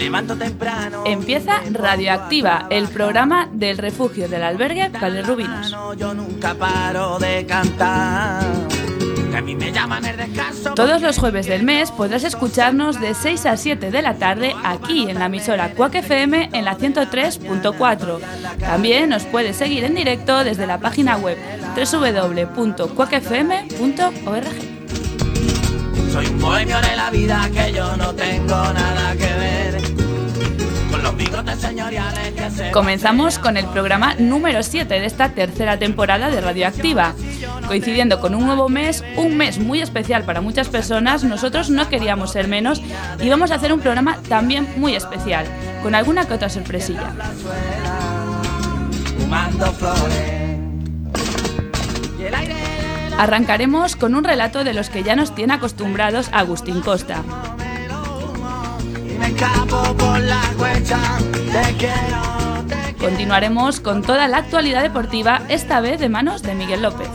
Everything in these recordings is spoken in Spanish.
levanto temprano. Empieza Radioactiva, el programa del refugio del albergue Calderrubinos. Yo nunca paro de cantar. Todos los jueves del mes podrás escucharnos de 6 a 7 de la tarde aquí en la emisora CuacFM en la 103.4. También nos puedes seguir en directo desde la página web www.cuacfm.org. Soy un bohemio de la vida que yo no tengo nada que ver con los bigotes señoriales que se... Comenzamos con el programa número 7 de esta tercera temporada de Radioactiva. Coincidiendo con un nuevo mes, un mes muy especial para muchas personas, nosotros no queríamos ser menos y vamos a hacer un programa también muy especial, con alguna que otra sorpresilla. Arrancaremos con un relato de los que ya nos tiene acostumbrados Agustín Costa. Continuaremos con toda la actualidad deportiva, esta vez de manos de Miguel López.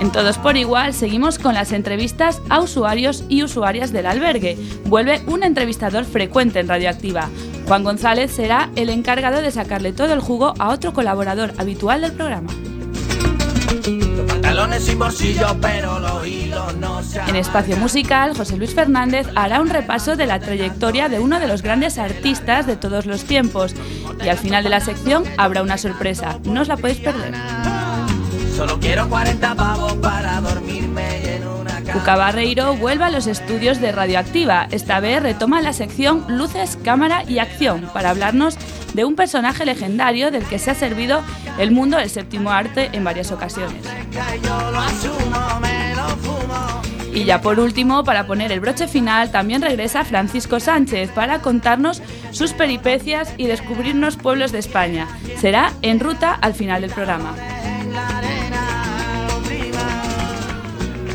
En Todos por Igual seguimos con las entrevistas a usuarios y usuarias del albergue. Vuelve un entrevistador frecuente en Radioactiva. Juan González será el encargado de sacarle todo el jugo a otro colaborador habitual del programa. En Espacio Musical, José Luis Fernández hará un repaso de la trayectoria de uno de los grandes artistas de todos los tiempos. Y al final de la sección habrá una sorpresa, no os la podéis perder. Solo quiero 40 pavos para dormirme en una cama. Cuca Barreiro vuelve a los estudios de Radioactiva. Esta vez retoma la sección Luces, Cámara y Acción para hablarnos de un personaje legendario del que se ha servido el mundo del séptimo arte en varias ocasiones. Y ya por último, para poner el broche final, también regresa Francisco Sánchez para contarnos sus peripecias y descubrirnos pueblos de España. Será en ruta al final del programa.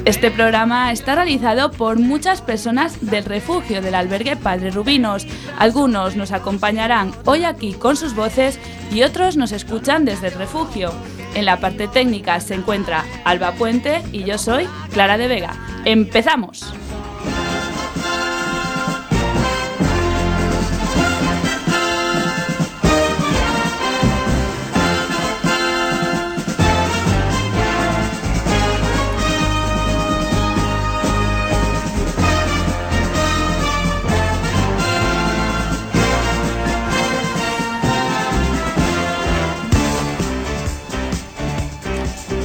Este programa está realizado por muchas personas del refugio del albergue Padre Rubinos. Algunos nos acompañarán hoy aquí con sus voces y otros nos escuchan desde el refugio. En la parte técnica se encuentra Alba Puente y yo soy Clara de Vega. ¡Empezamos!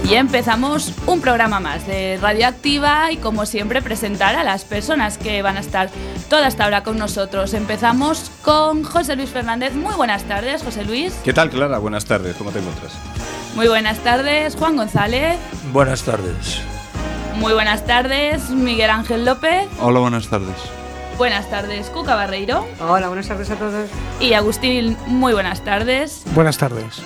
Y empezamos un programa más de Radioactiva y, como siempre, presentar a las personas que van a estar toda esta hora con nosotros. Empezamos con José Luis Fernández. Muy buenas tardes, José Luis. ¿Qué tal, Clara? Buenas tardes. ¿Cómo te encuentras? Muy buenas tardes, Juan González. Buenas tardes. Muy buenas tardes, Miguel Ángel López. Hola, buenas tardes. Buenas tardes, Cuca Barreiro. Hola, buenas tardes a todos. Y Agustín, muy buenas tardes. Buenas tardes.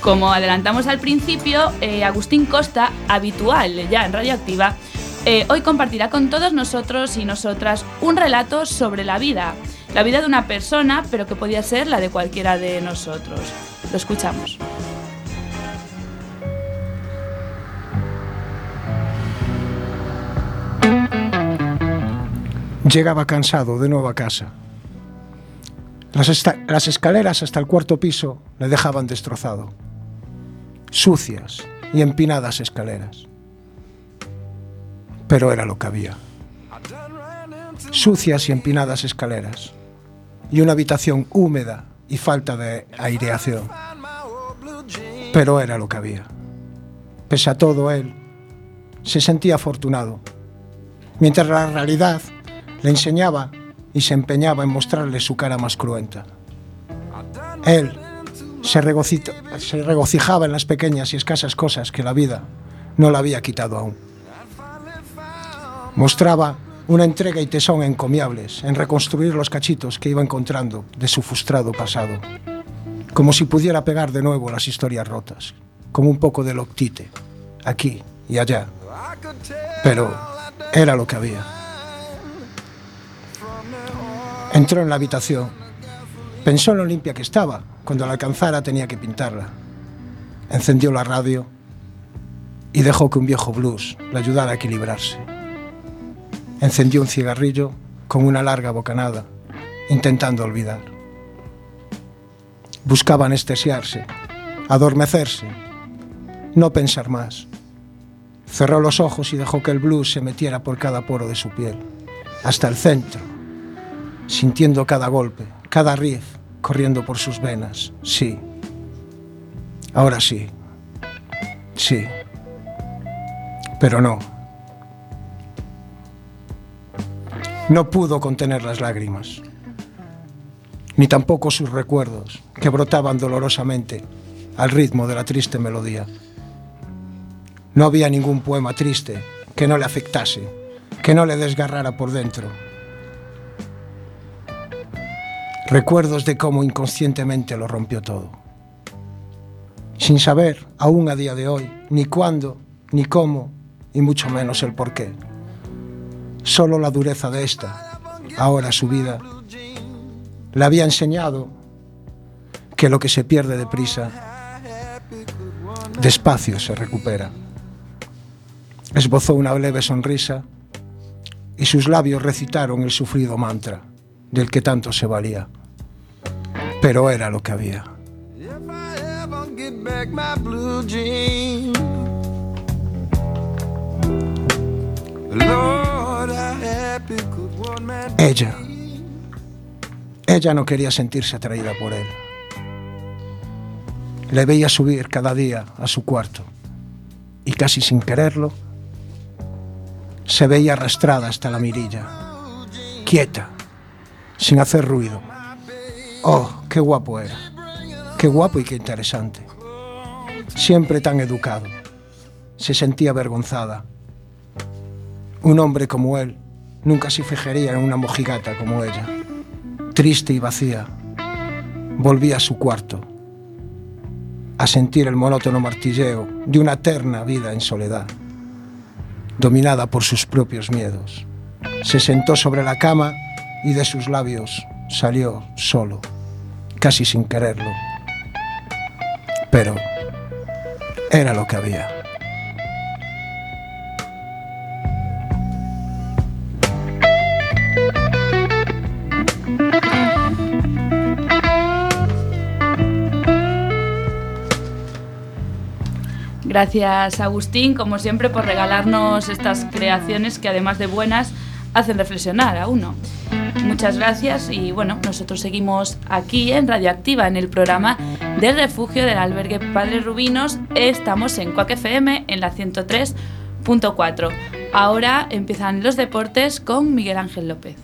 Como adelantamos al principio, Agustín Costa, habitual ya en Radioactiva, hoy compartirá con todos nosotros y nosotras un relato sobre la vida de una persona, pero que podía ser la de cualquiera de nosotros. Lo escuchamos. Llegaba cansado de nuevo a casa. Las escaleras hasta el cuarto piso le dejaban destrozado. Sucias y empinadas escaleras. Pero era lo que había. Sucias y empinadas escaleras. Y una habitación húmeda y falta de aireación. Pero era lo que había. Pese a todo, él se sentía afortunado, mientras la realidad le enseñaba y se empeñaba en mostrarle su cara más cruenta. Él se regocijaba en las pequeñas y escasas cosas que la vida no le había quitado aún. Mostraba una entrega y tesón encomiables en reconstruir los cachitos que iba encontrando de su frustrado pasado, como si pudiera pegar de nuevo las historias rotas, como un poco de loctite, aquí y allá. Pero Era lo que había. Entró en la habitación. Pensó en lo limpia que estaba. Cuando la alcanzara tenía que pintarla. Encendió la radio y dejó que un viejo blues la ayudara a equilibrarse. Encendió un cigarrillo con una larga bocanada, intentando olvidar. Buscaba anestesiarse, adormecerse, no pensar más. Cerró los ojos y dejó que el blues se metiera por cada poro de su piel, hasta el centro, sintiendo cada golpe, cada riff corriendo por sus venas. Sí, ahora sí, sí, pero no. No pudo contener las lágrimas, ni tampoco sus recuerdos, que brotaban dolorosamente al ritmo de la triste melodía. No había ningún poema triste que no le afectase, que no le desgarrara por dentro. Recuerdos de cómo inconscientemente lo rompió todo. Sin saber, aún a día de hoy, ni cuándo, ni cómo, y mucho menos el porqué. Solo la dureza de esta, ahora su vida, le había enseñado que lo que se pierde deprisa, despacio se recupera. Esbozó una leve sonrisa y sus labios recitaron el sufrido mantra del que tanto se valía. Pero era lo que había. Ella no quería sentirse atraída por él. Le veía subir cada día a su cuarto y casi sin quererlo se veía arrastrada hasta la mirilla, quieta, sin hacer ruido. Oh, qué guapo era, qué guapo y qué interesante. Siempre tan educado, se sentía avergonzada. Un hombre como él nunca se fijaría en una mojigata como ella. Triste y vacía, volvía a su cuarto a sentir el monótono martilleo de una eterna vida en soledad, dominada por sus propios miedos. Se sentó sobre la cama y de sus labios salió solo, casi sin quererlo. Pero era lo que había. Gracias, Agustín, como siempre, por regalarnos estas creaciones que, además de buenas, hacen reflexionar a uno. Muchas gracias y, bueno, nosotros seguimos aquí en Radioactiva, en el programa del refugio del albergue Padre Rubinos. Estamos en CuacFM, en la 103.4. Ahora empiezan los deportes con Miguel Ángel López.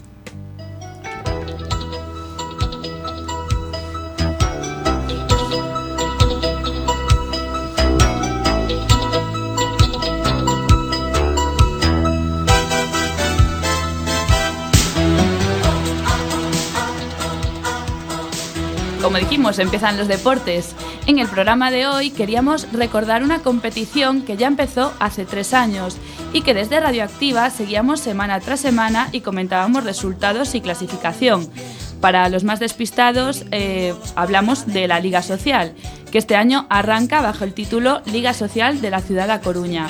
Como dijimos, empiezan los deportes. En el programa de hoy queríamos recordar una competición que ya empezó hace 3 años y que desde Radioactiva seguíamos semana tras semana y comentábamos resultados y clasificación. Para los más despistados, hablamos de la Liga Social, que este año arranca bajo el título Liga Social de la Ciudad de La Coruña.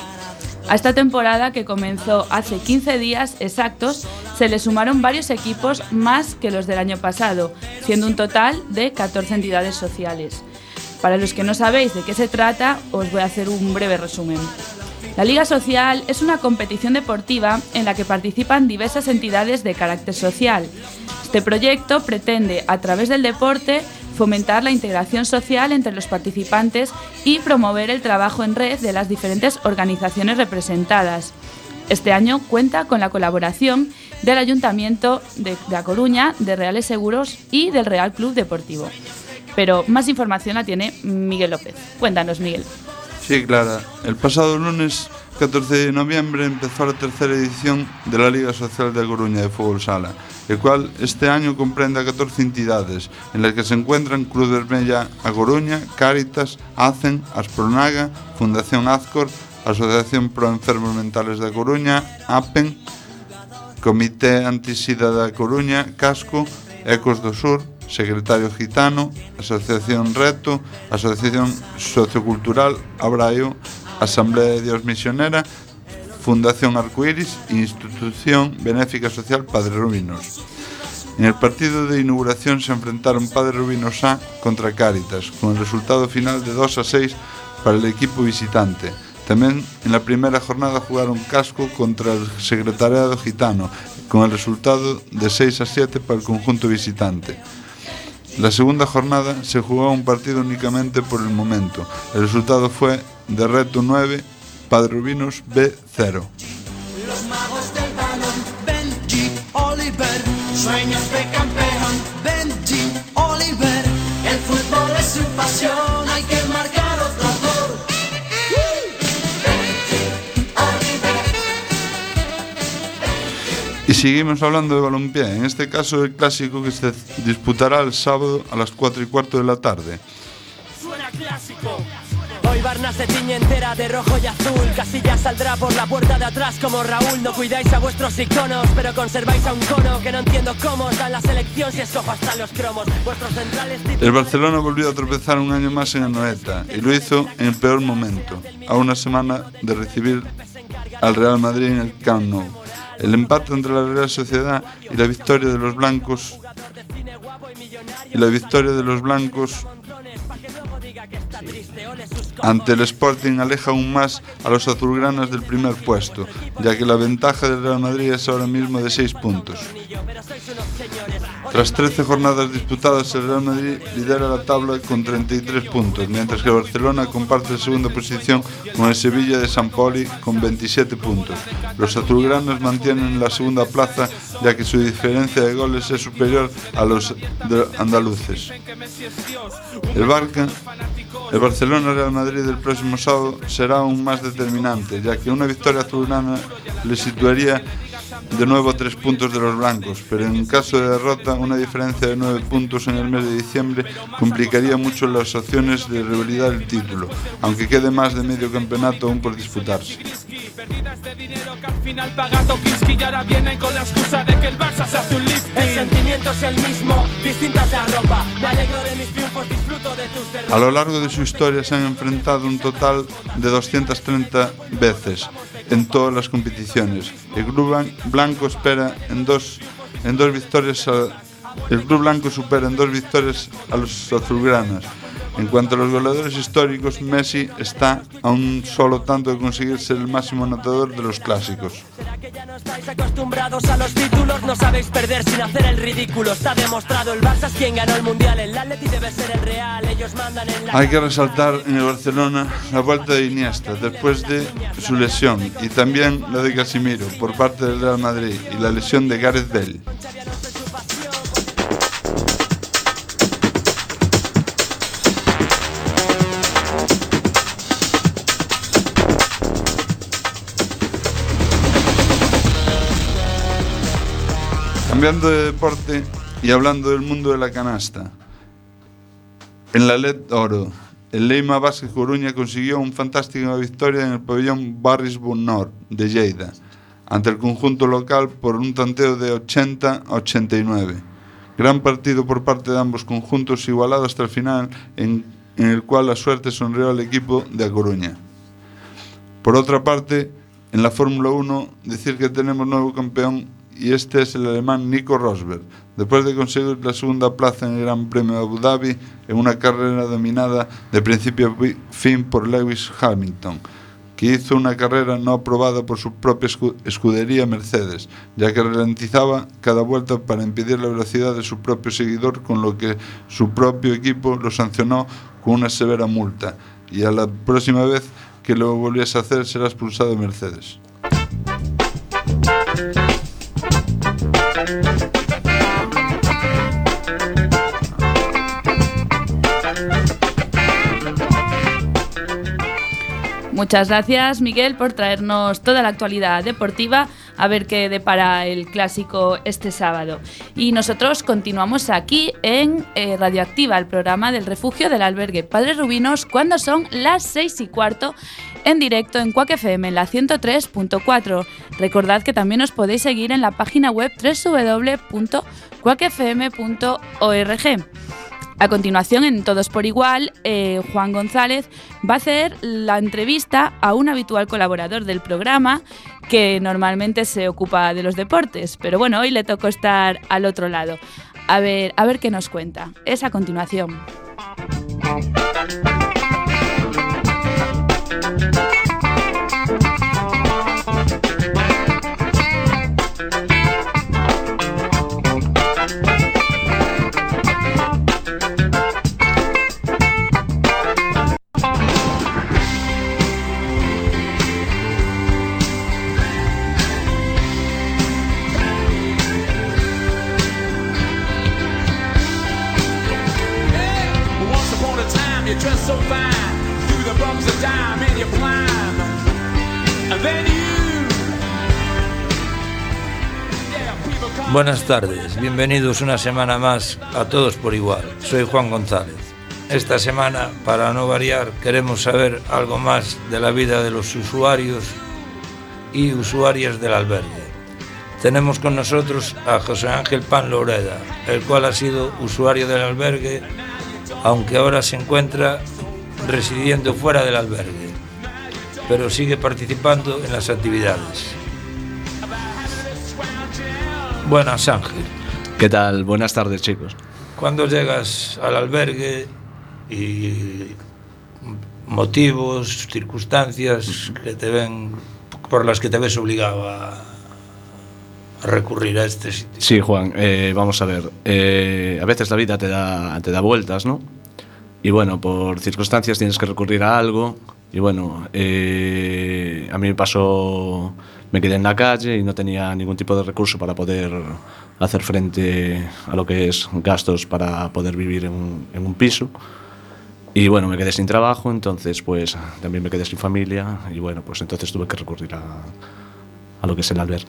A esta temporada, que comenzó hace 15 días exactos, se le sumaron varios equipos más que los del año pasado, siendo un total de 14 entidades sociales. Para los que no sabéis de qué se trata, os voy a hacer un breve resumen. La Liga Social es una competición deportiva en la que participan diversas entidades de carácter social. Este proyecto pretende, a través del deporte, fomentar la integración social entre los participantes y promover el trabajo en red de las diferentes organizaciones representadas. Este año cuenta con la colaboración del Ayuntamiento de La Coruña, de Reales Seguros y del Real Club Deportivo. Pero más información la tiene Miguel López. Cuéntanos, Miguel. Sí, Clara. El pasado lunes 14 de noviembre empezó la 3ª edición de la Liga Social de Coruña de Fútbol Sala, el cual este año comprende a 14 entidades, en las que se encuentran Cruz Vermella a Coruña, Caritas, ACEN, Aspronaga, Fundación Azcor, Asociación Pro Enfermos Mentales de Coruña, APEN, Comité Antisida de Coruña, CASCO, Ecos do Sur, Secretariado Gitano, Asociación Reto, Asociación Sociocultural Abraio, Asamblea de Dios Misionera, Fundación Arcoiris e Institución Benéfica Social Padre Rubinos. En el partido de inauguración se enfrentaron Padre Rubinos A contra Caritas, con el resultado final de 2-6 para el equipo visitante. También en la primera jornada jugaron Casco contra el Secretariado Gitano, con el resultado de 6-7 para el conjunto visitante. La segunda jornada se jugó un partido únicamente por el momento. El resultado fue de Reto 9, Padre Rubinos B 0. Los magos del balón, Benji, Oliver, sueños de campeón, Benji, Oliver, el fútbol es su pasión, hay que marcar otro gol. Benji, Oliver. Y seguimos hablando de balompié, en este caso el clásico que se disputará el sábado a las 4:15 de la tarde. Suena clásico. Hoy Barna se tiñe entera de rojo y azul. Casilla saldrá por la puerta de atrás como Raúl. No cuidáis a vuestros iconos, pero conserváis a un cono que no entiendo cómo os dan la selección si escojo hasta los cromos. Vuestros centrales... El Barcelona volvió a tropezar un año más en Anoeta y lo hizo en el peor momento, a una semana de recibir al Real Madrid en el Camp Nou. El empate entre la Real Sociedad y la victoria de los blancos ante el Sporting aleja aún más a los azulgranas del primer puesto, ya que la ventaja del Real Madrid es ahora mismo de 6 puntos. Tras 13 jornadas disputadas, el Real Madrid lidera la tabla con 33 puntos, mientras que Barcelona comparte la segunda posición con el Sevilla de Sampaoli con 27 puntos. Los azulgranas mantienen la segunda plaza, ya que su diferencia de goles es superior a los andaluces. El Barcelona-Real Madrid del próximo sábado será aún más determinante, ya que una victoria azulgrana le situaría de nuevo 3 puntos de los blancos, pero en caso de derrota, una diferencia de 9 puntos en el mes de diciembre complicaría mucho las opciones de revalidar el título, aunque quede más de medio campeonato aún por disputarse. A lo largo de su historia se han enfrentado un total de 230 veces en todas las competiciones. El Club Blanco supera en 2 victorias a los azulgranas. En cuanto a los goleadores históricos, Messi está a un solo tanto de conseguir ser el máximo anotador de los clásicos. ¿Será que ya no estáis acostumbrados a los títulos? No sabéis perder sin hacer el ridículo. Está demostrado, el Barça es quien ganó el Mundial, el Atleti debe ser el Real, ellos mandan en la... Hay que resaltar en el Barcelona la vuelta de Iniesta después de su lesión y también la de Casemiro por parte del Real Madrid y la lesión de Gareth Bale. Cambiando de deporte y hablando del mundo de la canasta, en la LED Oro, el Leima Basket Coruña consiguió una fantástica victoria en el pabellón Barris Bonor de Lleida, ante el conjunto local por un tanteo de 80-89. Gran partido por parte de ambos conjuntos, igualado hasta el final, en el cual la suerte sonrió al equipo de A Coruña. Por otra parte, en la Fórmula 1, decir que tenemos nuevo campeón, y este es el alemán Nico Rosberg, después de conseguir la segunda plaza en el Gran Premio de Abu Dhabi en una carrera dominada de principio a fin por Lewis Hamilton, que hizo una carrera no aprobada por su propia escudería Mercedes, ya que ralentizaba cada vuelta para impedir la velocidad de su propio seguidor, con lo que su propio equipo lo sancionó con una severa multa, y a la próxima vez que lo volviese a hacer será expulsado de Mercedes. Muchas gracias, Miguel, por traernos toda la actualidad deportiva a ver qué depara el clásico este sábado. Y nosotros continuamos aquí en Radioactiva, el programa del refugio del albergue Padre Rubinos, cuando son las 6:15, en directo en CuacFM, en la 103.4. Recordad que también os podéis seguir en la página web www.cuacfm.org. A continuación, en Todos por Igual, Juan González va a hacer la entrevista a un habitual colaborador del programa que normalmente se ocupa de los deportes, pero bueno, hoy le tocó estar al otro lado. A ver qué nos cuenta. Es a continuación. Buenas tardes, bienvenidos una semana más a Todos por Igual. Soy Juan González. Esta semana, para no variar, queremos saber algo más de la vida de los usuarios y usuarias del albergue. Tenemos con nosotros a José Ángel Pan Loureda, el cual ha sido usuario del albergue, aunque ahora se encuentra residiendo fuera del albergue, pero sigue participando en las actividades. Buenas, Ángel. ¿Qué tal? Buenas tardes, chicos. ¿Cuándo llegas al albergue y motivos, circunstancias que te ven, por las que te ves obligado a recurrir a este sitio? Sí, Juan, vamos a ver. A veces la vida te da vueltas, ¿no? Y bueno, por circunstancias tienes que recurrir a algo. Y bueno, a mí me pasó... Me quedé en la calle y no tenía ningún tipo de recurso para poder hacer frente a lo que es gastos para poder vivir en un piso. Y bueno, me quedé sin trabajo, entonces pues también me quedé sin familia y bueno, pues entonces tuve que recurrir a lo que es el albergue.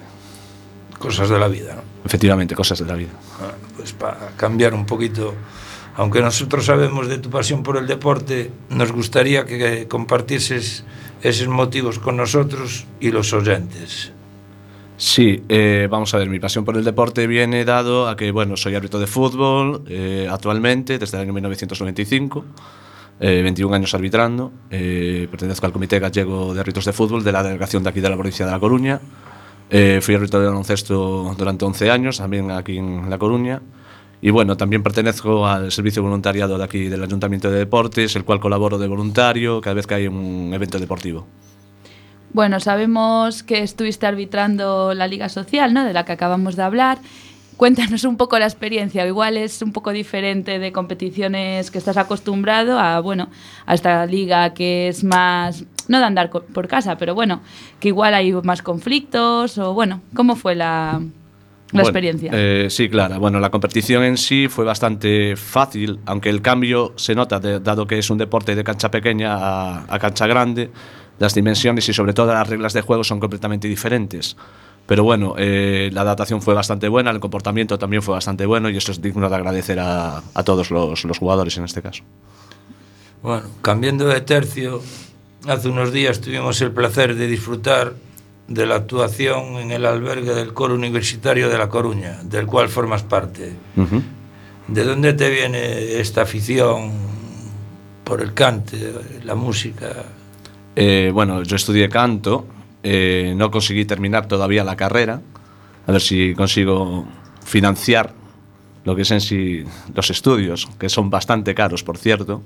Cosas de la vida, ¿no? Efectivamente, cosas de la vida. Ah, pues para cambiar un poquito, aunque nosotros sabemos de tu pasión por el deporte, nos gustaría que compartieses esos motivos con nosotros y los oyentes. Sí, vamos a ver, mi pasión por el deporte viene dado a que, bueno, soy árbitro de fútbol actualmente, desde el año 1995, 21 años arbitrando, pertenezco al Comité Gallego de Árbitros de Fútbol de la delegación de aquí de la provincia de La Coruña, fui árbitro de baloncesto durante 11 años, también aquí en La Coruña. Y bueno, también pertenezco al servicio voluntariado de aquí del Ayuntamiento de Deportes, el cual colaboro de voluntario cada vez que hay un evento deportivo. Bueno, sabemos que estuviste arbitrando la Liga Social, ¿no?, de la que acabamos de hablar. Cuéntanos un poco la experiencia, igual es un poco diferente de competiciones que estás acostumbrado a, bueno, a esta liga que es más, no de andar por casa, pero bueno, que igual hay más conflictos o bueno, ¿cómo fue la experiencia? Sí, claro. Bueno, la competición en sí fue bastante fácil, aunque el cambio se nota, dado que es un deporte de cancha pequeña a cancha grande, las dimensiones y sobre todo las reglas de juego son completamente diferentes. Pero bueno, la adaptación fue bastante buena, el comportamiento también fue bastante bueno y eso es digno de agradecer a todos los jugadores en este caso. Bueno, cambiando de tercio, hace unos días tuvimos el placer de disfrutar de la actuación en el albergue del Coro Universitario de La Coruña, del cual formas parte. Uh-huh. ¿De dónde te viene esta afición por el cante, la música? Bueno, yo estudié canto, no conseguí terminar todavía la carrera, a ver si consigo financiar lo que es en sí los estudios, que son bastante caros, por cierto.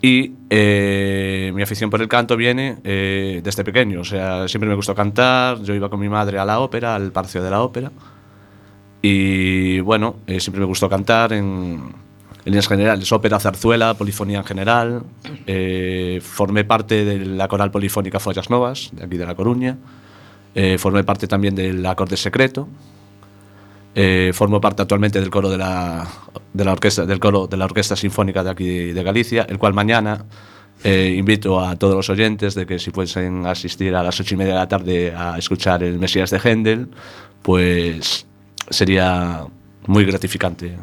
Y mi afición por el canto viene desde pequeño, o sea, siempre me gustó cantar, yo iba con mi madre a la ópera, al Parcio de la Ópera, y bueno, siempre me gustó cantar en líneas generales, ópera, zarzuela, polifonía en general, formé parte de la coral polifónica Follas Novas, de aquí de La Coruña, formé parte también del Acorde Secreto, formo parte actualmente del coro de la orquesta sinfónica de aquí de Galicia, el cual mañana Invito a todos los oyentes de que si pueden asistir a las 8:30 de la tarde a escuchar el Mesías de Händel, pues sería muy gratificante.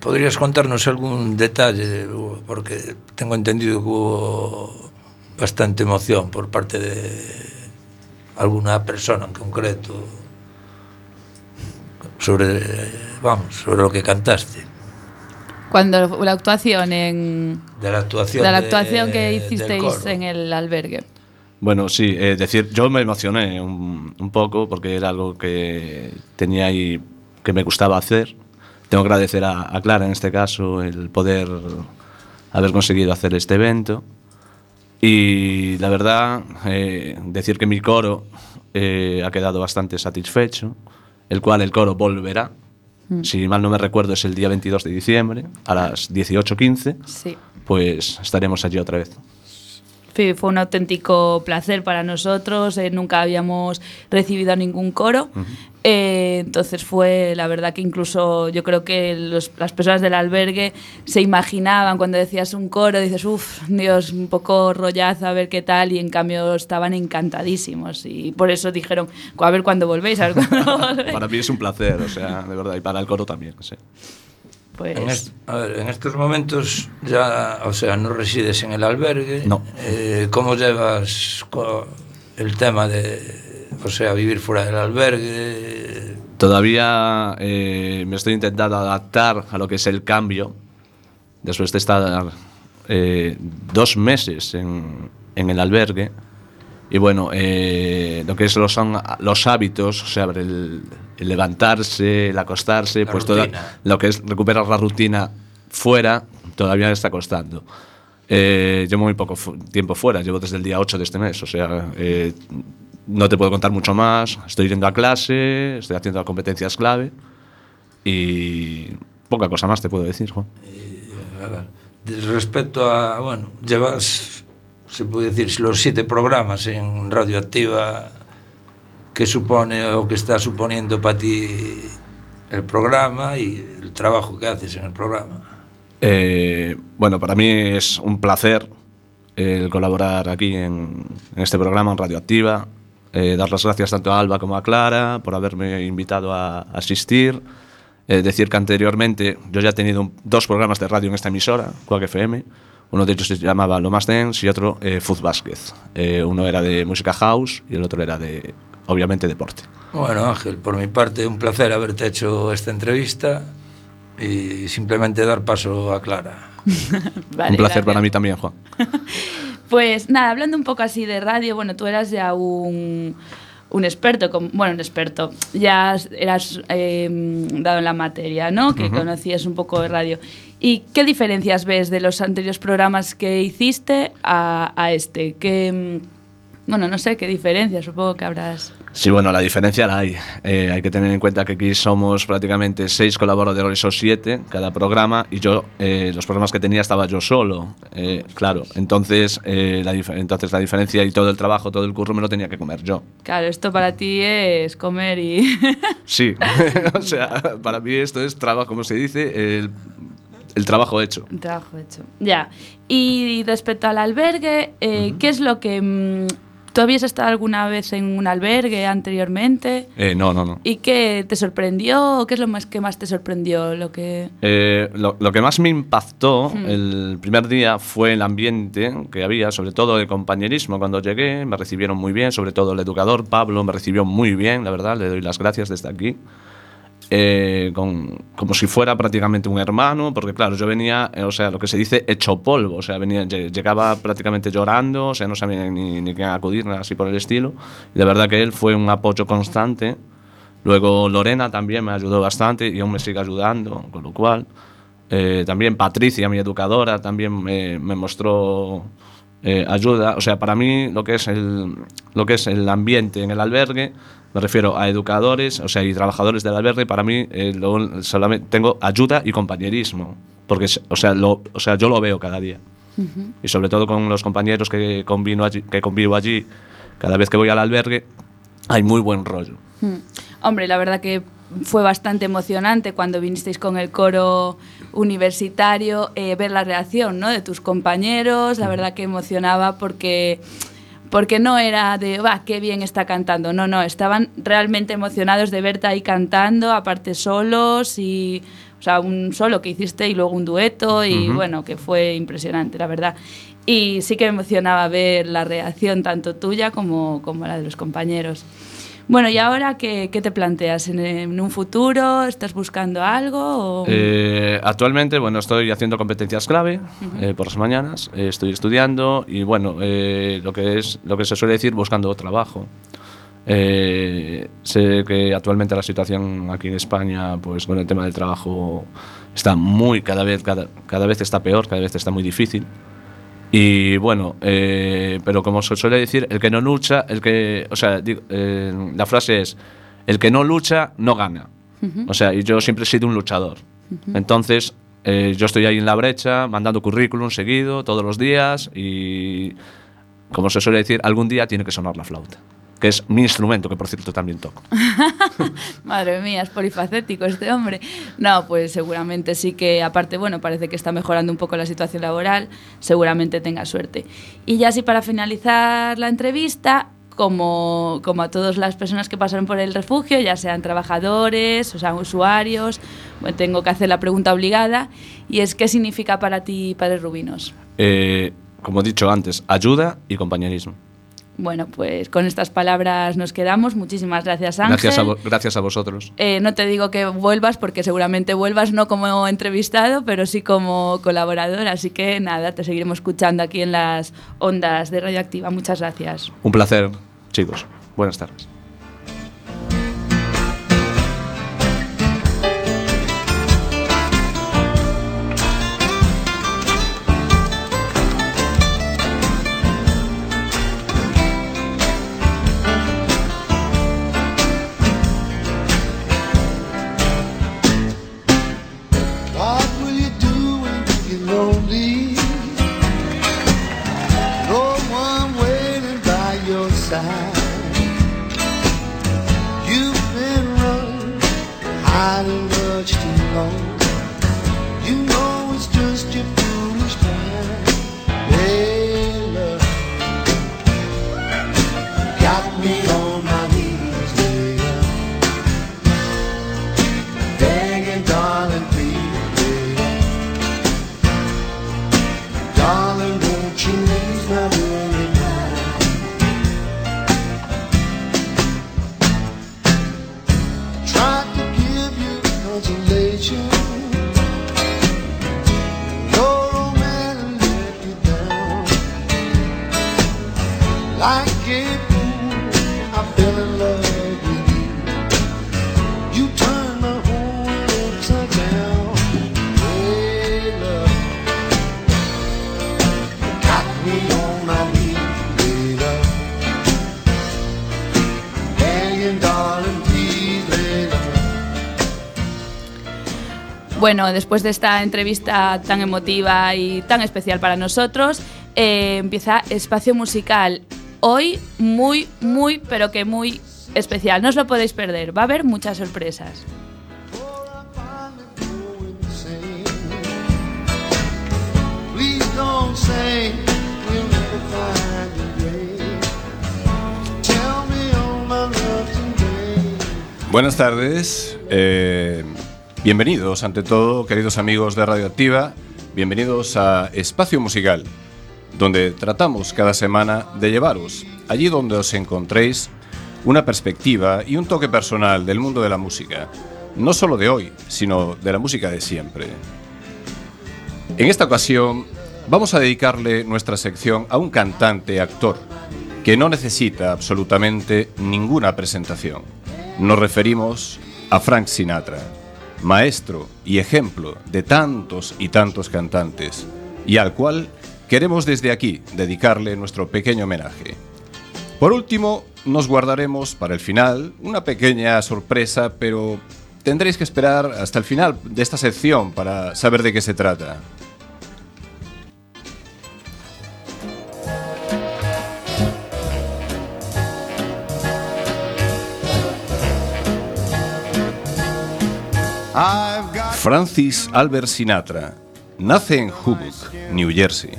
¿Podrías contarnos algún detalle? Porque tengo entendido que hubo bastante emoción por parte de alguna persona en concreto sobre, vamos, sobre lo que cantaste. Cuando la actuación en de la actuación que hicisteis en el albergue. Bueno, sí, decir, yo me emocioné un poco porque era algo que tenía y que me gustaba hacer. Tengo que agradecer a Clara en este caso el poder haber conseguido hacer este evento. Y la verdad, decir que mi coro ha quedado bastante satisfecho, el cual el coro volverá. Si mal no me recuerdo, es el día 22 de diciembre, a las 18:15, sí. Pues estaremos allí otra vez. Sí, fue un auténtico placer para nosotros, nunca habíamos recibido ningún coro, uh-huh. Entonces fue, la verdad que incluso yo creo que las personas del albergue se imaginaban cuando decías un coro, dices, uff, Dios, un poco rollazo, a ver qué tal, y en cambio estaban encantadísimos y por eso dijeron, a ver cuándo volvéis, a ver cuándo volvéis. Para mí es un placer, o sea, de verdad, y para el coro también, sí. Pues... En estos momentos ya, o sea, no resides en el albergue. No. ¿Cómo llevas el tema de, o sea, vivir fuera del albergue? Todavía me estoy intentando adaptar a lo que es el cambio. Después de estar 2 meses en el albergue. Y bueno, lo que son los hábitos, o sea, el levantarse, el acostarse, pues todo lo que es recuperar la rutina fuera, todavía me está costando. Llevo muy poco tiempo fuera, llevo desde el día 8 de este mes, o sea, no te puedo contar mucho más. Estoy yendo a clase, estoy haciendo competencias clave y poca cosa más te puedo decir, Juan. A ver, respecto a, bueno, llevas... se puede decir, los 7 programas en Radioactiva, que supone o que está suponiendo para ti el programa y el trabajo que haces en el programa. Bueno, para mí es un placer el colaborar aquí en este programa, en Radioactiva. Dar las gracias tanto a Alba como a Clara por haberme invitado a asistir. Decir que anteriormente yo ya he tenido 2 programas de radio en esta emisora, CuacFM. Uno de ellos se llamaba Lo Más Dance y otro Food Basket. Uno era de música house y el otro era de, obviamente, deporte. Bueno, Ángel, por mi parte, un placer haberte hecho esta entrevista y simplemente dar paso a Clara. Vale, un placer, gracias. Para mí también, Juan. Pues nada, hablando un poco así de radio, bueno, tú eras ya un experto, ya eras dado en la materia, ¿no? Que conocías un poco de radio. ¿Y qué diferencias ves de los anteriores programas que hiciste a este? No sé, ¿qué diferencias? Supongo que habrás... Sí, bueno, la diferencia la hay. Hay que tener en cuenta que aquí somos prácticamente 6 colaboradores o 7 cada programa y yo, los programas que tenía estaba yo solo, claro. Entonces la diferencia y todo el trabajo, todo el curro me lo tenía que comer yo. Claro, esto para ti es comer y... Sí, o sea, para mí esto es trabajo, como se dice... El trabajo hecho. El trabajo hecho, ya. Y respecto al albergue, ¿qué es lo que... ¿tú habías estado alguna vez en un albergue anteriormente? No. ¿Y qué te sorprendió? ¿Qué es lo más que más te sorprendió? Lo que más me impactó el primer día fue el ambiente que había, sobre todo el compañerismo. Cuando llegué me recibieron muy bien, sobre todo el educador, Pablo, me recibió muy bien, la verdad, le doy las gracias desde aquí. Como si fuera prácticamente un hermano, porque claro, yo venía, o sea, lo que se dice hecho polvo, o sea, llegaba prácticamente llorando, o sea, no sabía ni quién acudir, nada así por el estilo, y la verdad que él fue un apoyo constante. Luego Lorena también me ayudó bastante y aún me sigue ayudando, con lo cual también Patricia, mi educadora, también me mostró ayuda. O sea, para mí lo que es el ambiente en el albergue, me refiero a educadores, o sea, y trabajadores del albergue, para mí solamente tengo ayuda y compañerismo, porque yo lo veo cada día. Uh-huh. Y sobre todo con los compañeros que convivo allí, cada vez que voy al albergue hay muy buen rollo. Hombre, la verdad que fue bastante emocionante cuando vinisteis con el coro universitario, ver la reacción, ¿no?, de tus compañeros. La verdad que emocionaba porque no era de, va, qué bien está cantando. No, estaban realmente emocionados de verte ahí cantando, aparte solos y... O sea, un solo que hiciste y luego un dueto y, bueno, que fue impresionante, la verdad. Y sí que me emocionaba ver la reacción tanto tuya como la de los compañeros. Bueno, ¿y ahora qué te planteas? ¿En un futuro? ¿Estás buscando algo? O... Actualmente, bueno, estoy haciendo competencias clave por las mañanas. Estoy estudiando y, bueno, lo que se suele decir, buscando trabajo. Sé que actualmente la situación aquí en España, pues con el tema del trabajo, está cada vez está peor, cada vez está muy difícil. Y bueno, pero como se suele decir, el que no lucha, la frase es, el que no lucha no gana. O sea, y yo siempre he sido un luchador. Entonces, yo estoy ahí en la brecha, mandando currículum seguido, todos los días, y como se suele decir, algún día tiene que sonar la flauta, que es mi instrumento, que por cierto también toco. Madre mía, es polifacético este hombre. No, pues seguramente sí que, aparte, bueno, parece que está mejorando un poco la situación laboral, seguramente tenga suerte. Y ya así para finalizar la entrevista, como a todas las personas que pasaron por el refugio, ya sean trabajadores, o sea, usuarios, bueno, tengo que hacer la pregunta obligada, y es, ¿qué significa para ti Padre Rubinos? Como he dicho antes, ayuda y compañerismo. Bueno, pues con estas palabras nos quedamos. Muchísimas gracias, Ángel. Gracias a vosotros. No te digo que vuelvas, porque seguramente vuelvas no como entrevistado, pero sí como colaborador. Así que nada, te seguiremos escuchando aquí en las ondas de Radioactiva. Muchas gracias. Un placer, chicos. Buenas tardes. Bueno, después de esta entrevista tan emotiva y tan especial para nosotros, empieza Espacio Musical. Hoy muy, muy, pero que muy especial. No os lo podéis perder, va a haber muchas sorpresas. Buenas tardes. Bienvenidos, ante todo, queridos amigos de Radioactiva, bienvenidos a Espacio Musical, donde tratamos cada semana de llevaros, allí donde os encontréis, una perspectiva y un toque personal del mundo de la música, no solo de hoy, sino de la música de siempre. En esta ocasión, vamos a dedicarle nuestra sección a un cantante, actor, que no necesita absolutamente ninguna presentación. Nos referimos a Frank Sinatra, maestro y ejemplo de tantos y tantos cantantes, y al cual queremos desde aquí dedicarle nuestro pequeño homenaje. Por último, nos guardaremos para el final una pequeña sorpresa, pero tendréis que esperar hasta el final de esta sección para saber de qué se trata. Francis Albert Sinatra nace en Hoboken, New Jersey,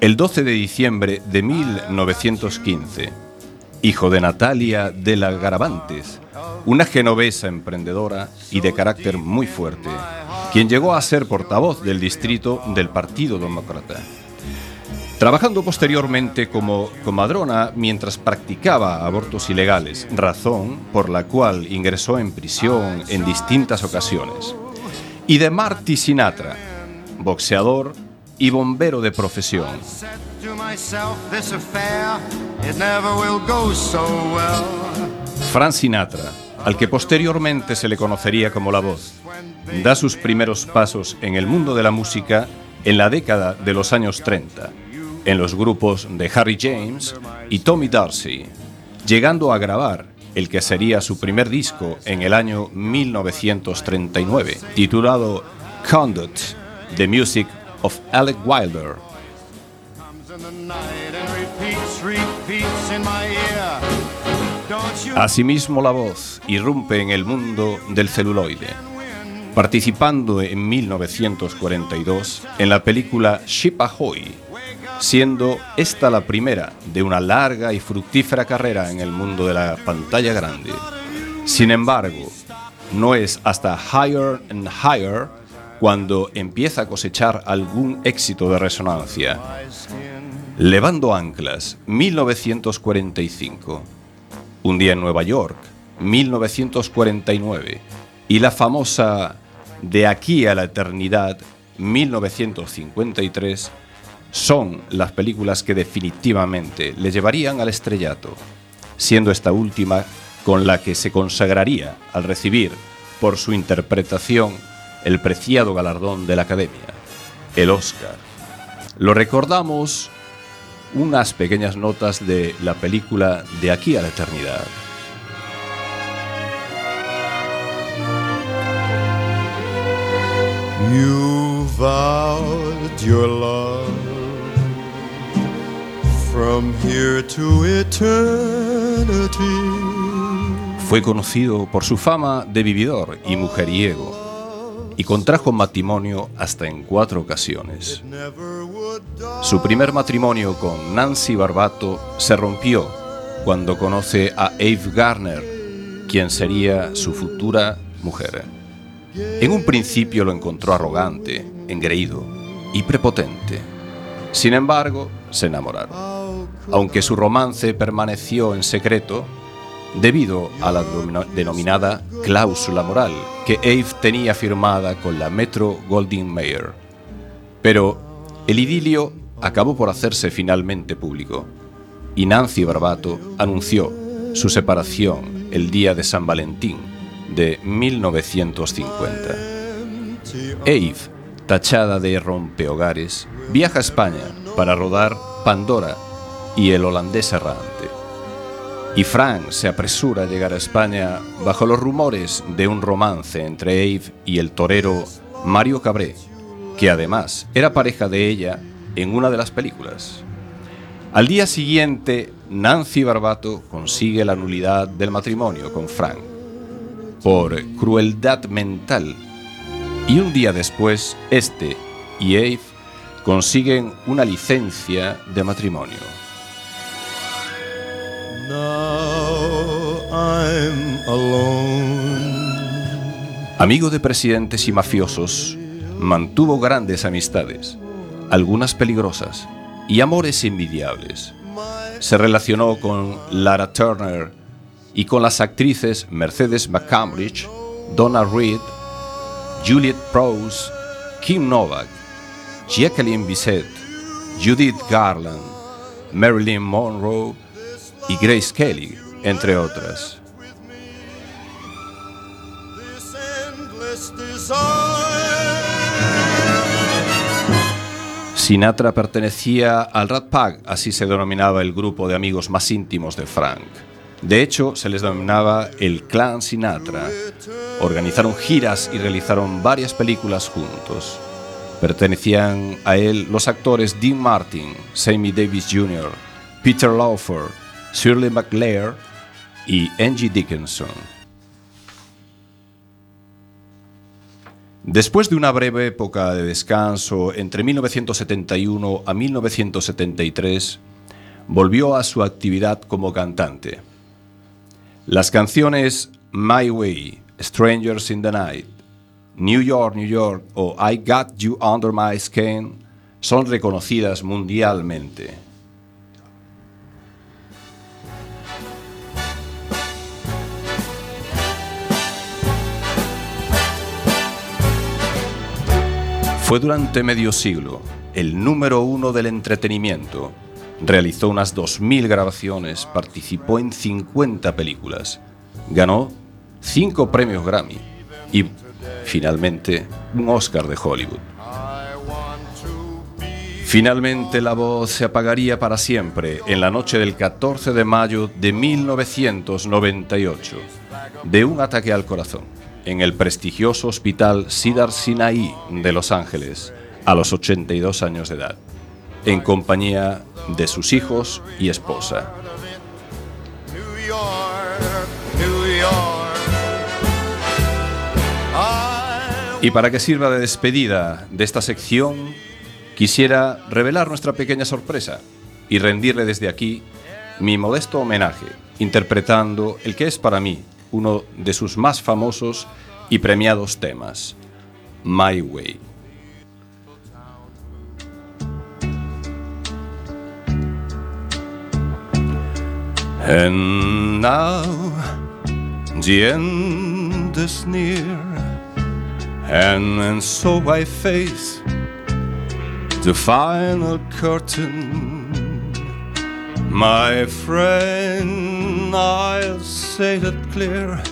el 12 de diciembre de 1915, hijo de Natalia de la Garavantes, una genovesa emprendedora y de carácter muy fuerte, quien llegó a ser portavoz del distrito del Partido Demócrata, trabajando posteriormente como comadrona mientras practicaba abortos ilegales, razón por la cual ingresó en prisión en distintas ocasiones, y de Marty Sinatra, boxeador y bombero de profesión. Frank Sinatra, al que posteriormente se le conocería como La Voz, da sus primeros pasos en el mundo de la música en la década de los años 30, en los grupos de Harry James y Tommy Dorsey, llegando a grabar el que sería su primer disco en el año 1939, titulado Conduct, The Music of Alec Wilder. Asimismo, La Voz irrumpe en el mundo del celuloide, participando en 1942 en la película Ship Ahoy, siendo esta la primera de una larga y fructífera carrera en el mundo de la pantalla grande. Sin embargo, no es hasta Higher and Higher cuando empieza a cosechar algún éxito de resonancia. Levando anclas, 1945. Un día en Nueva York, 1949. Y la famosa De aquí a la eternidad, 1953, son las películas que definitivamente le llevarían al estrellato, siendo esta última con la que se consagraría al recibir, por su interpretación, el preciado galardón de la Academia, el Oscar. Lo recordamos unas pequeñas notas de la película De aquí a la eternidad. You vowed your love from here to eternity. Fue conocido por su fama de vividor y mujeriego y contrajo matrimonio hasta en 4 ocasiones. Su primer matrimonio con Nancy Barbato se rompió cuando conoce a Eve Garner, quien sería su futura mujer. En un principio lo encontró arrogante, engreído y prepotente. Sin embargo, se enamoraron, aunque su romance permaneció en secreto debido a la denominada cláusula moral que Eve tenía firmada con la Metro-Goldwyn-Mayer. Pero el idilio acabó por hacerse finalmente público, y Nancy Barbato anunció su separación el día de San Valentín de 1950. Eve, tachada de rompehogares, viaja a España para rodar Pandora y El holandés errante, y Frank se apresura a llegar a España bajo los rumores de un romance entre Eve y el torero Mario Cabré, que además era pareja de ella en una de las películas. Al día siguiente, Nancy Barbato consigue la nulidad del matrimonio con Frank por crueldad mental, y un día después, este y Eve consiguen una licencia de matrimonio. Amigo de presidentes y mafiosos, mantuvo grandes amistades, algunas peligrosas, y amores envidiables. Se relacionó con Lara Turner y con las actrices Mercedes McCambridge, Donna Reed, Juliette Prowse, Kim Novak, Jacqueline Bisset, Judith Garland, Marilyn Monroe y Grace Kelly, entre otras. Sinatra pertenecía al Rat Pack, así se denominaba el grupo de amigos más íntimos de Frank. De hecho, se les denominaba el Clan Sinatra. Organizaron giras y realizaron varias películas juntos. Pertenecían a él los actores Dean Martin, Sammy Davis Jr., Peter Lawford, Shirley MacLaire y Angie Dickinson. Después de una breve época de descanso entre 1971 a 1973, volvió a su actividad como cantante. Las canciones My Way, Strangers in the Night, New York, New York o I Got You Under My Skin son reconocidas mundialmente. Fue durante medio siglo el número uno del entretenimiento. Realizó unas 2.000 grabaciones, participó en 50 películas, ganó 5 premios Grammy y, finalmente, un Oscar de Hollywood. Finalmente, la voz se apagaría para siempre en la noche del 14 de mayo de 1998, de un ataque al corazón, en el prestigioso hospital Cedars-Sinai de Los Ángeles, a los 82 años de edad, en compañía de sus hijos y esposa. Y para que sirva de despedida de esta sección, quisiera revelar nuestra pequeña sorpresa y rendirle desde aquí mi modesto homenaje, interpretando el que es para mí uno de sus más famosos y premiados temas, My Way. And now the end is near, and so I face the final curtain. My friend, I'll say that clear,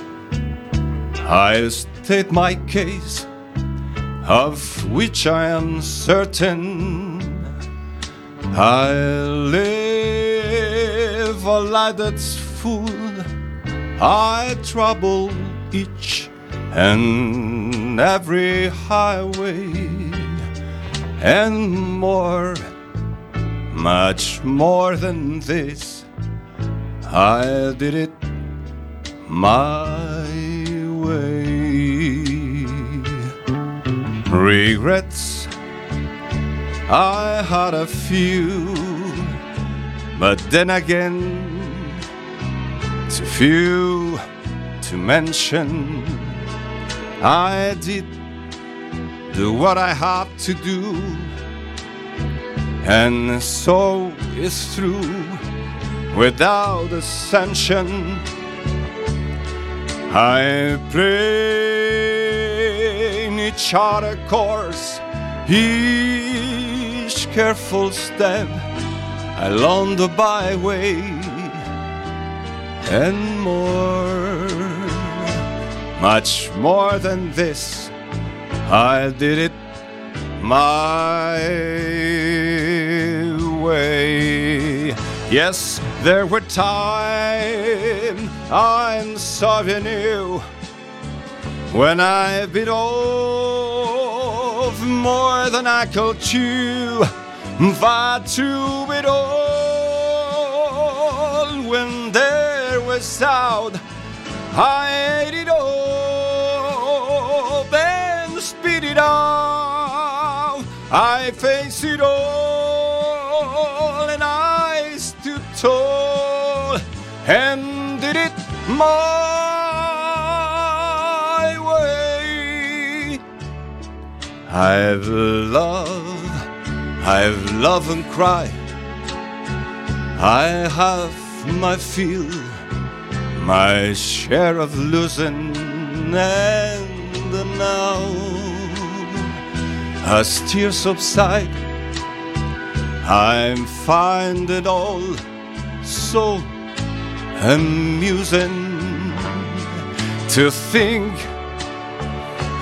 I'll state my case, of which I am certain. I'll live a life that's full, I trouble each and every highway, and more, much more than this, I did it my way. Regrets, I had a few, but then again, too few to mention. I did do what I have to do, and so it's through, without ascension. I play in each other course, each careful step along the byway, and more, much more than this, I did it my way. Yes, there were times, I'm sorry new, when I bit off more than I could chew, far too bit all, when there was sound, I ate it all, spit it out, I face it all, and I stood tall, and did it my way. I've loved and cried, I have my feel, my share of losing, and now, as tears subside, I find it all so amusing to think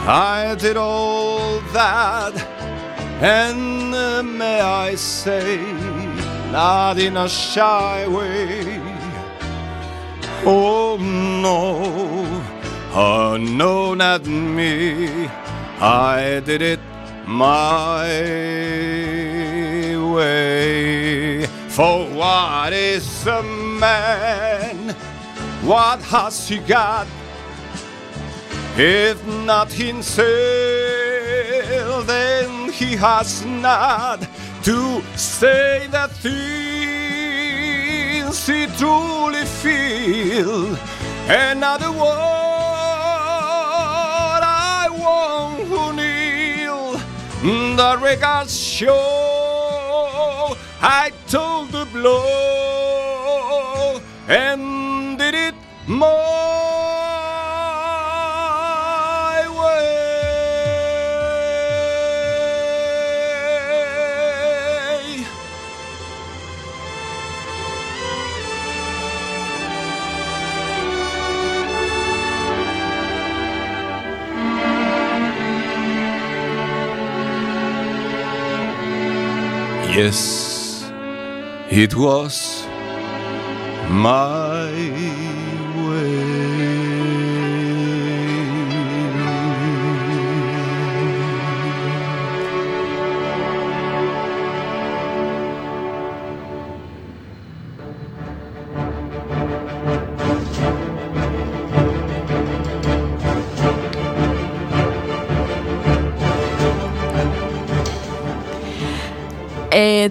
I did all that, and may I say, not in a shy way. Oh no, not me, I did it my way. For what is a man, what has he got, if not himself? he has not to say the things he truly feels. Another word I want who kneel. The regards show I took the blow and did it my way. Yes, it was my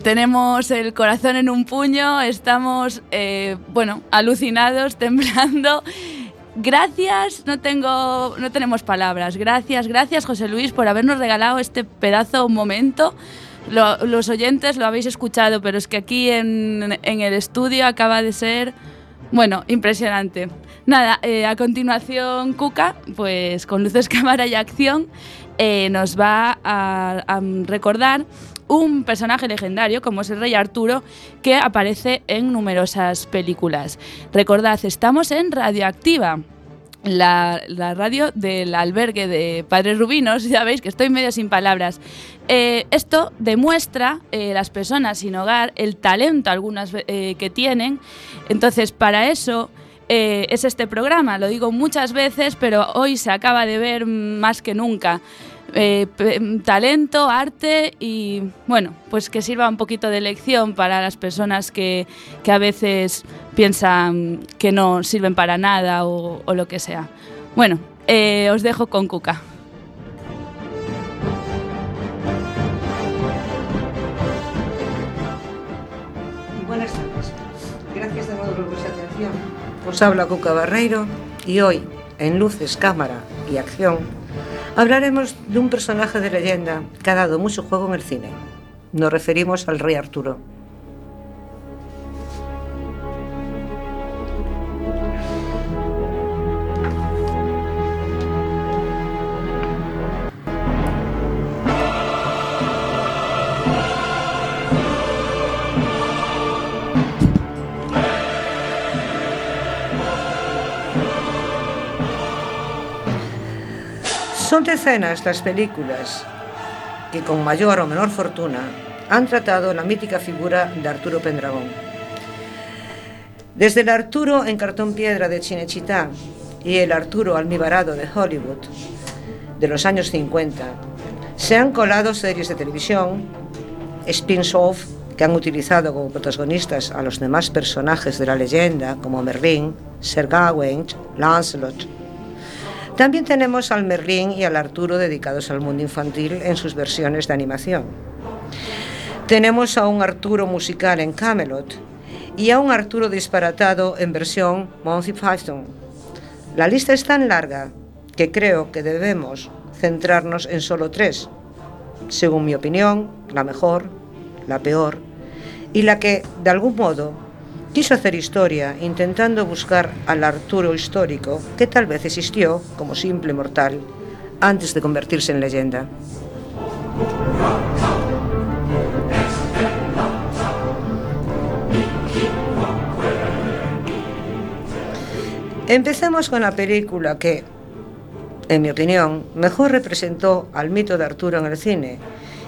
tenemos el corazón en un puño, estamos, alucinados, temblando. Gracias, no tenemos palabras. Gracias José Luis por habernos regalado este pedazo momento. Los oyentes lo habéis escuchado, pero es que aquí en el estudio acaba de ser, impresionante. Nada, a continuación Cuca, pues con luces, cámara y acción, nos va a recordar un personaje legendario como es el Rey Arturo, que aparece en numerosas películas. Recordad, estamos en Radioactiva, la radio del albergue de Padres Rubinos. Ya veis que estoy medio sin palabras. Esto demuestra las personas sin hogar, el talento algunas que tienen. Entonces, para eso es este programa. Lo digo muchas veces, pero hoy se acaba de ver más que nunca. Talento, arte y, pues que sirva un poquito de lección para las personas que a veces piensan que no sirven para nada o lo que sea. Os dejo con Cuca. Buenas tardes. Gracias de nuevo por vuestra atención. Os habla Cuca Barreiro y hoy, en Luces, Cámara y Acción, hablaremos de un personaje de leyenda que ha dado mucho juego en el cine. Nos referimos al Rey Arturo. Son decenas las películas que con mayor o menor fortuna han tratado la mítica figura de Arturo Pendragón. Desde el Arturo en cartón piedra de Cinecittà y el Arturo almibarado de Hollywood de los años 50 se han colado series de televisión, spin-off que han utilizado como protagonistas a los demás personajes de la leyenda como Merlín, Sir Gawain, Lancelot. También tenemos al Merlín y al Arturo dedicados al mundo infantil en sus versiones de animación. Tenemos a un Arturo musical en Camelot y a un Arturo disparatado en versión Monty Python. La lista es tan larga que creo que debemos centrarnos en solo tres, según mi opinión, la mejor, la peor y la que, de algún modo, quiso hacer historia intentando buscar al Arturo histórico que tal vez existió como simple mortal antes de convertirse en leyenda. Empecemos con la película que, en mi opinión, mejor representó al mito de Arturo en el cine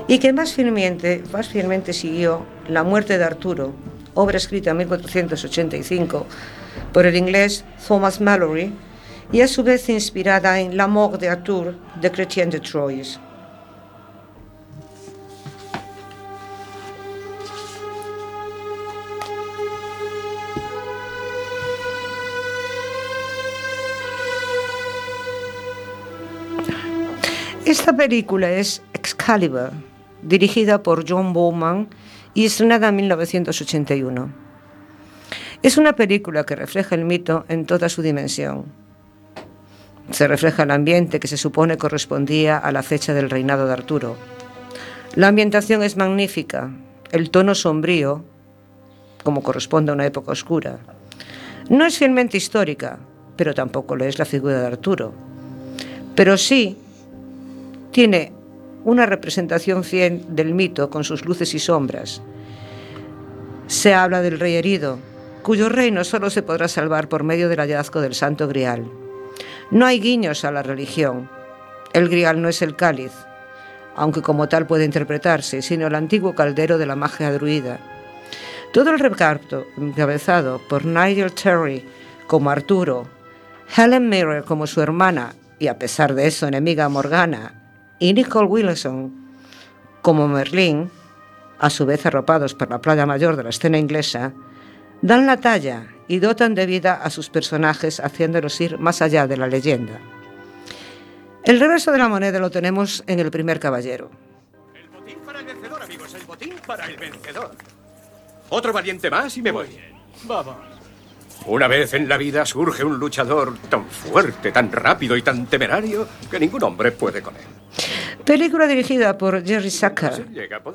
y que más fielmente siguió la muerte de Arturo, obra escrita en 1485 por el inglés Thomas Malory y a su vez inspirada en La mort d'Arthur de Chrétien de Troyes. Esta película es Excalibur, dirigida por John Bowman y estrenada en 1981. Es una película que refleja el mito en toda su dimensión. Se refleja el ambiente que se supone correspondía a la fecha del reinado de Arturo. La ambientación es magnífica, el tono sombrío, como corresponde a una época oscura. No es fielmente histórica, pero tampoco lo es la figura de Arturo. Pero sí tiene una representación fiel del mito con sus luces y sombras. Se habla del rey herido, cuyo reino solo se podrá salvar por medio del hallazgo del Santo Grial. No hay guiños a la religión. El Grial no es el cáliz, aunque como tal puede interpretarse, sino el antiguo caldero de la magia druida. Todo el reparto, encabezado por Nigel Terry como Arturo, Helen Mirren como su hermana y a pesar de eso enemiga Morgana, y Nicole Wilson como Merlín, a su vez arropados por la playa mayor de la escena inglesa, dan la talla y dotan de vida a sus personajes, haciéndolos ir más allá de la leyenda. El reverso de la moneda lo tenemos en El primer caballero. El botín para el vencedor, amigos, el botín para el vencedor. Otro valiente más y me voy. Vamos. Una vez en la vida surge un luchador tan fuerte, tan rápido y tan temerario que ningún hombre puede con él. Película dirigida por Jerry Zucker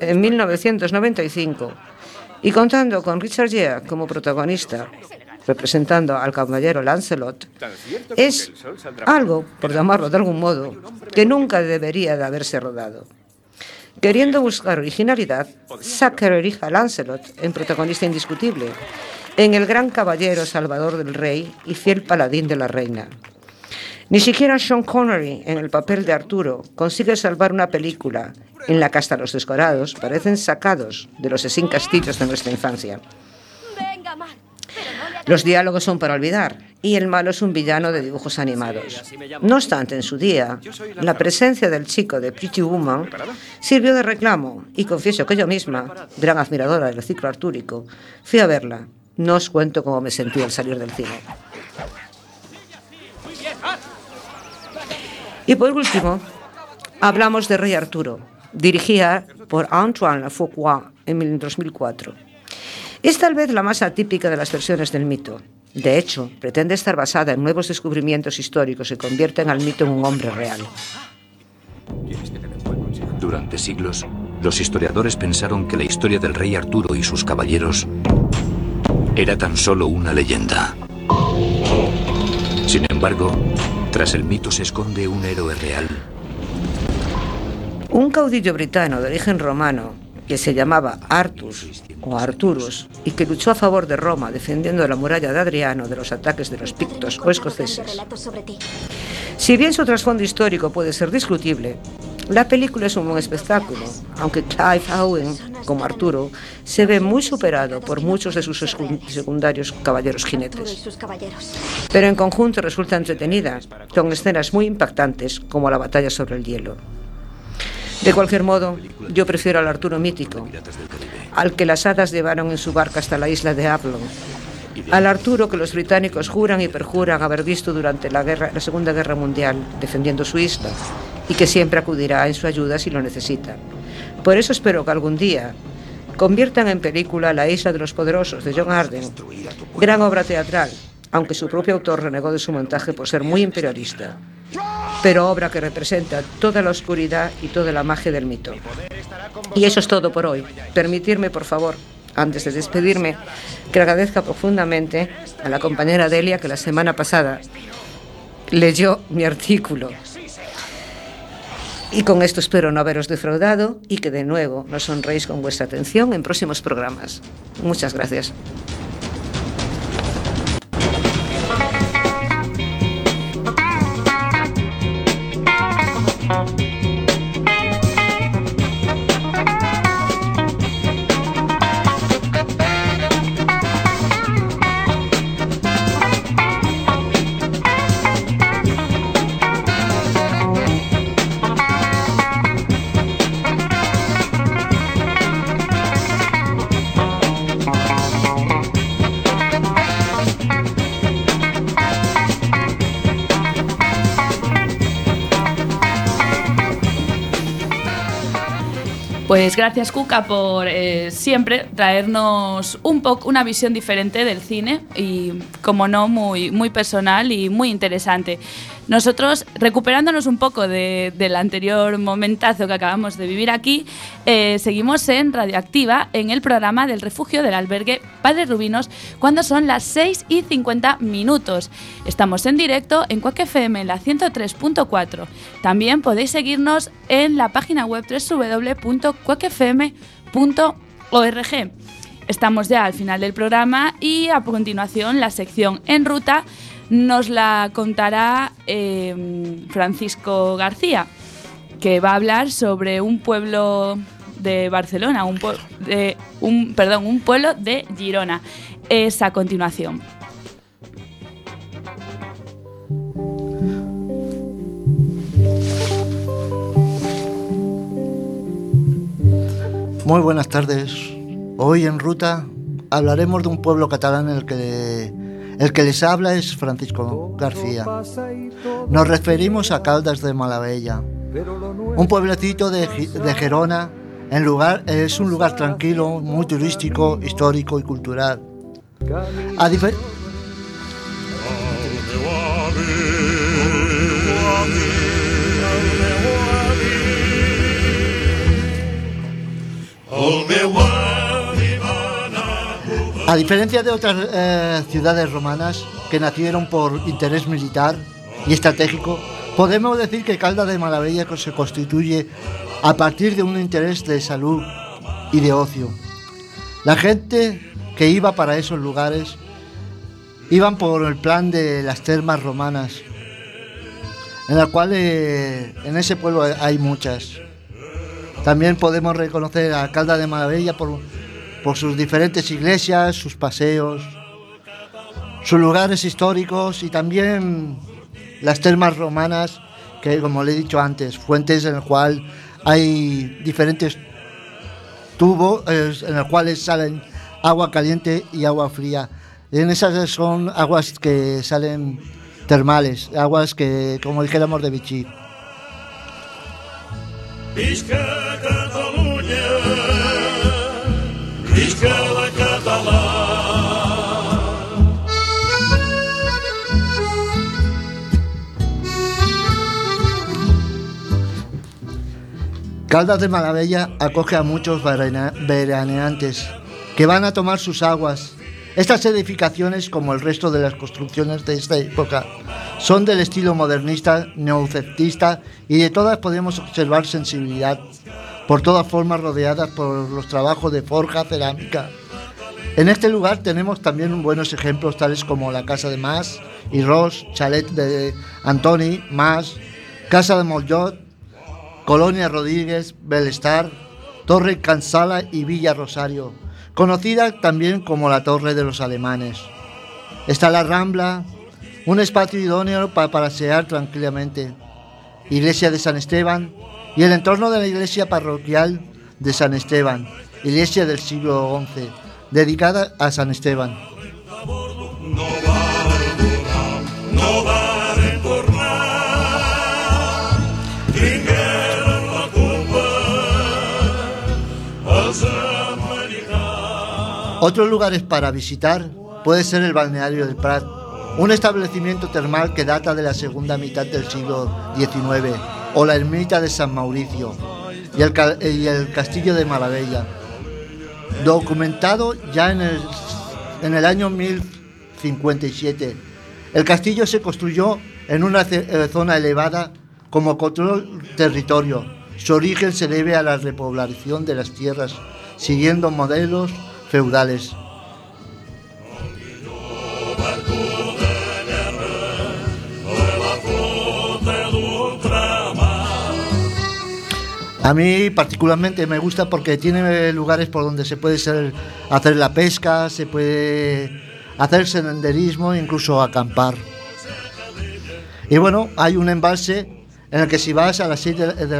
en 1995 y contando con Richard Gere como protagonista, representando al caballero Lancelot, es algo, por llamarlo de algún modo, que nunca debería de haberse rodado. Queriendo buscar originalidad, Zucker erige a Lancelot en protagonista indiscutible, en el gran caballero salvador del rey y fiel paladín de la reina. Ni siquiera Sean Connery, en el papel de Arturo, consigue salvar una película en la que hasta los descorados parecen sacados de los Sesín Castillos de nuestra infancia. Los diálogos son para olvidar y el malo es un villano de dibujos animados. No obstante, en su día, la presencia del chico de Pretty Woman sirvió de reclamo y confieso que yo misma, gran admiradora del ciclo artúrico, fui a verla. No os cuento cómo me sentí al salir del cine. Y por último, hablamos de Rey Arturo, dirigida por Antoine Fuqua en 2004. Es tal vez la más atípica de las versiones del mito. De hecho, pretende estar basada en nuevos descubrimientos históricos que convierten al mito en un hombre real. Durante siglos, los historiadores pensaron que la historia del rey Arturo y sus caballeros era tan solo una leyenda. Sin embargo, tras el mito se esconde un héroe real. Un caudillo británico de origen romano que se llamaba Artus o Arturus y que luchó a favor de Roma defendiendo la muralla de Adriano de los ataques de los pictos o escoceses. Si bien su trasfondo histórico puede ser discutible, la película es un buen espectáculo, aunque Clive Owen, como Arturo, se ve muy superado por muchos de sus secundarios caballeros jinetes. Pero en conjunto resulta entretenida, con escenas muy impactantes como la batalla sobre el hielo. De cualquier modo, yo prefiero al Arturo mítico, al que las hadas llevaron en su barca hasta la isla de Avalon, al Arturo que los británicos juran y perjuran haber visto durante la Segunda Guerra Mundial defendiendo su isla y que siempre acudirá en su ayuda si lo necesita. Por eso espero que algún día conviertan en película La isla de los poderosos de John Arden, gran obra teatral, aunque su propio autor renegó de su montaje por ser muy imperialista, pero obra que representa toda la oscuridad y toda la magia del mito. Y eso es todo por hoy. Permitidme, por favor, antes de despedirme, que agradezca profundamente a la compañera Delia que la semana pasada leyó mi artículo. Y con esto espero no haberos defraudado y que de nuevo nos honréis con vuestra atención en próximos programas. Muchas gracias. Pues gracias, Cuca, por siempre traernos una visión diferente del cine y, como no, muy, muy personal y muy interesante. Nosotros, recuperándonos un poco del anterior momentazo que acabamos de vivir aquí, seguimos en Radioactiva, en el programa del refugio del albergue Padre Rubinos, cuando son las 6:50. Estamos en directo en CuacFM, en la 103.4. También podéis seguirnos en la página web www.cuacfm.org. Estamos ya al final del programa y a continuación la sección En Ruta nos la contará Francisco García, que va a hablar sobre un pueblo de Barcelona, un pueblo de Girona. Es a continuación. Muy buenas tardes. Hoy en Ruta hablaremos de un pueblo catalán en el que les habla es Francisco García. Nos referimos a Caldas de Malavella, un pueblecito de Gerona. Es un lugar tranquilo, muy turístico, histórico y cultural. A diferencia de otras ciudades romanas que nacieron por interés militar y estratégico, podemos decir que Caldas de Malavella se constituye a partir de un interés de salud y de ocio. La gente que iba para esos lugares iban por el plan de las termas romanas, en la cual en ese pueblo hay muchas. También podemos reconocer a Caldas de Malavella por sus diferentes iglesias, sus paseos, sus lugares históricos y también las termas romanas, que, como le he dicho antes, fuentes en las cuales hay diferentes tubos en los cuales salen agua caliente y agua fría. Y en esas son aguas que salen termales, aguas que, como dijéramos, de Vichy. Caldas de Malavella acoge a muchos veraneantes que van a tomar sus aguas. Estas edificaciones, como el resto de las construcciones de esta época, son del estilo modernista, neoceptista, y de todas podemos observar sensibilidad, por todas formas rodeadas por los trabajos de forja, cerámica. En este lugar tenemos también buenos ejemplos tales como la Casa de Mas y Ros, Chalet de Antoni Mas, Casa de Mollot, Colonia Rodríguez, Belestar, Torre Cansala y Villa Rosario, conocida también como la Torre de los Alemanes. Está la Rambla, un espacio idóneo para pasear tranquilamente, Iglesia de San Esteban, y el entorno de la iglesia parroquial de San Esteban, iglesia del siglo XI, dedicada a San Esteban. Otros lugares para visitar puede ser el balneario del Prat, un establecimiento termal que data de la segunda mitad del siglo XIX, o la ermita de San Mauricio y el castillo de Malavella, documentado ya en el año 1057. El castillo se construyó en una zona elevada como control territorio. Su origen se debe a la repoblación de las tierras, siguiendo modelos feudales. A mí particularmente me gusta porque tiene lugares por donde se puede hacer la pesca, se puede hacer senderismo, incluso acampar. Y bueno, hay un embalse en el que si vas a las 6 de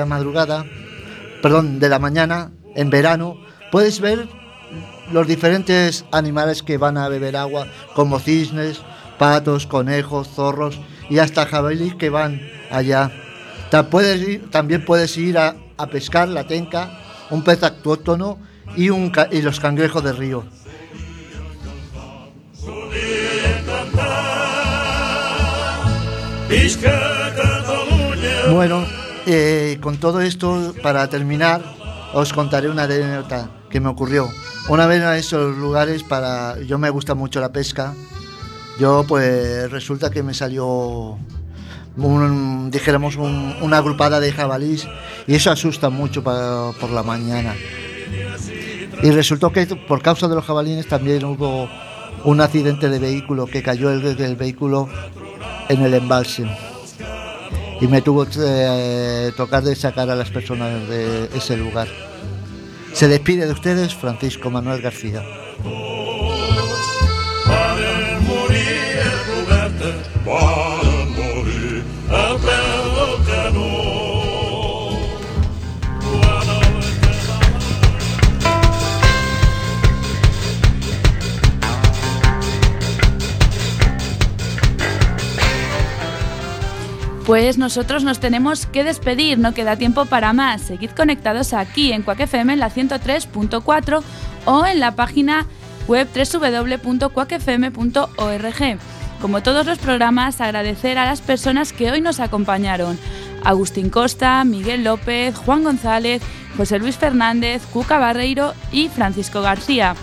la mañana, en verano, puedes ver los diferentes animales que van a beber agua, como cisnes, patos, conejos, zorros y hasta jabalíes que van allá. También puedes ir a pescar la tenca un pez autóctono y los cangrejos de río. Bueno, con todo esto, para terminar, os contaré una anécdota que me ocurrió. Una vez en esos lugares, yo me gusta mucho la pesca, yo pues resulta que me salió, una agrupada de jabalís, y eso asusta mucho por la mañana. Y resultó que por causa de los jabalines también hubo un accidente de vehículo, que cayó el vehículo en el embalse y me tuvo que tocar de sacar a las personas de ese lugar. Se despide de ustedes Francisco Manuel García. Pues nosotros nos tenemos que despedir, no queda tiempo para más. Seguid conectados aquí en CuacFM en la 103.4 o en la página web www.cuacfm.org. Como todos los programas, agradecer a las personas que hoy nos acompañaron: Agustín Costa, Miguel López, Juan González, José Luis Fernández, Cuca Barreiro y Francisco García.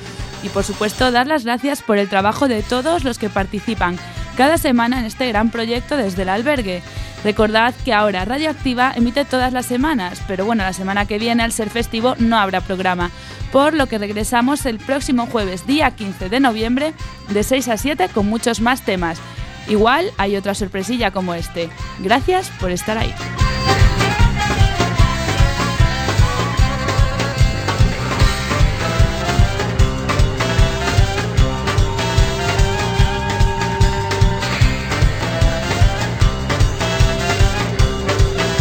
Y por supuesto, dar las gracias por el trabajo de todos los que participan cada semana en este gran proyecto desde el albergue. Recordad que ahora Radioactiva emite todas las semanas, pero bueno, la semana que viene, al ser festivo, no habrá programa, por lo que regresamos el próximo jueves, día 15 de noviembre, de 6 a 7, con muchos más temas. Igual hay otra sorpresilla como este. Gracias por estar ahí.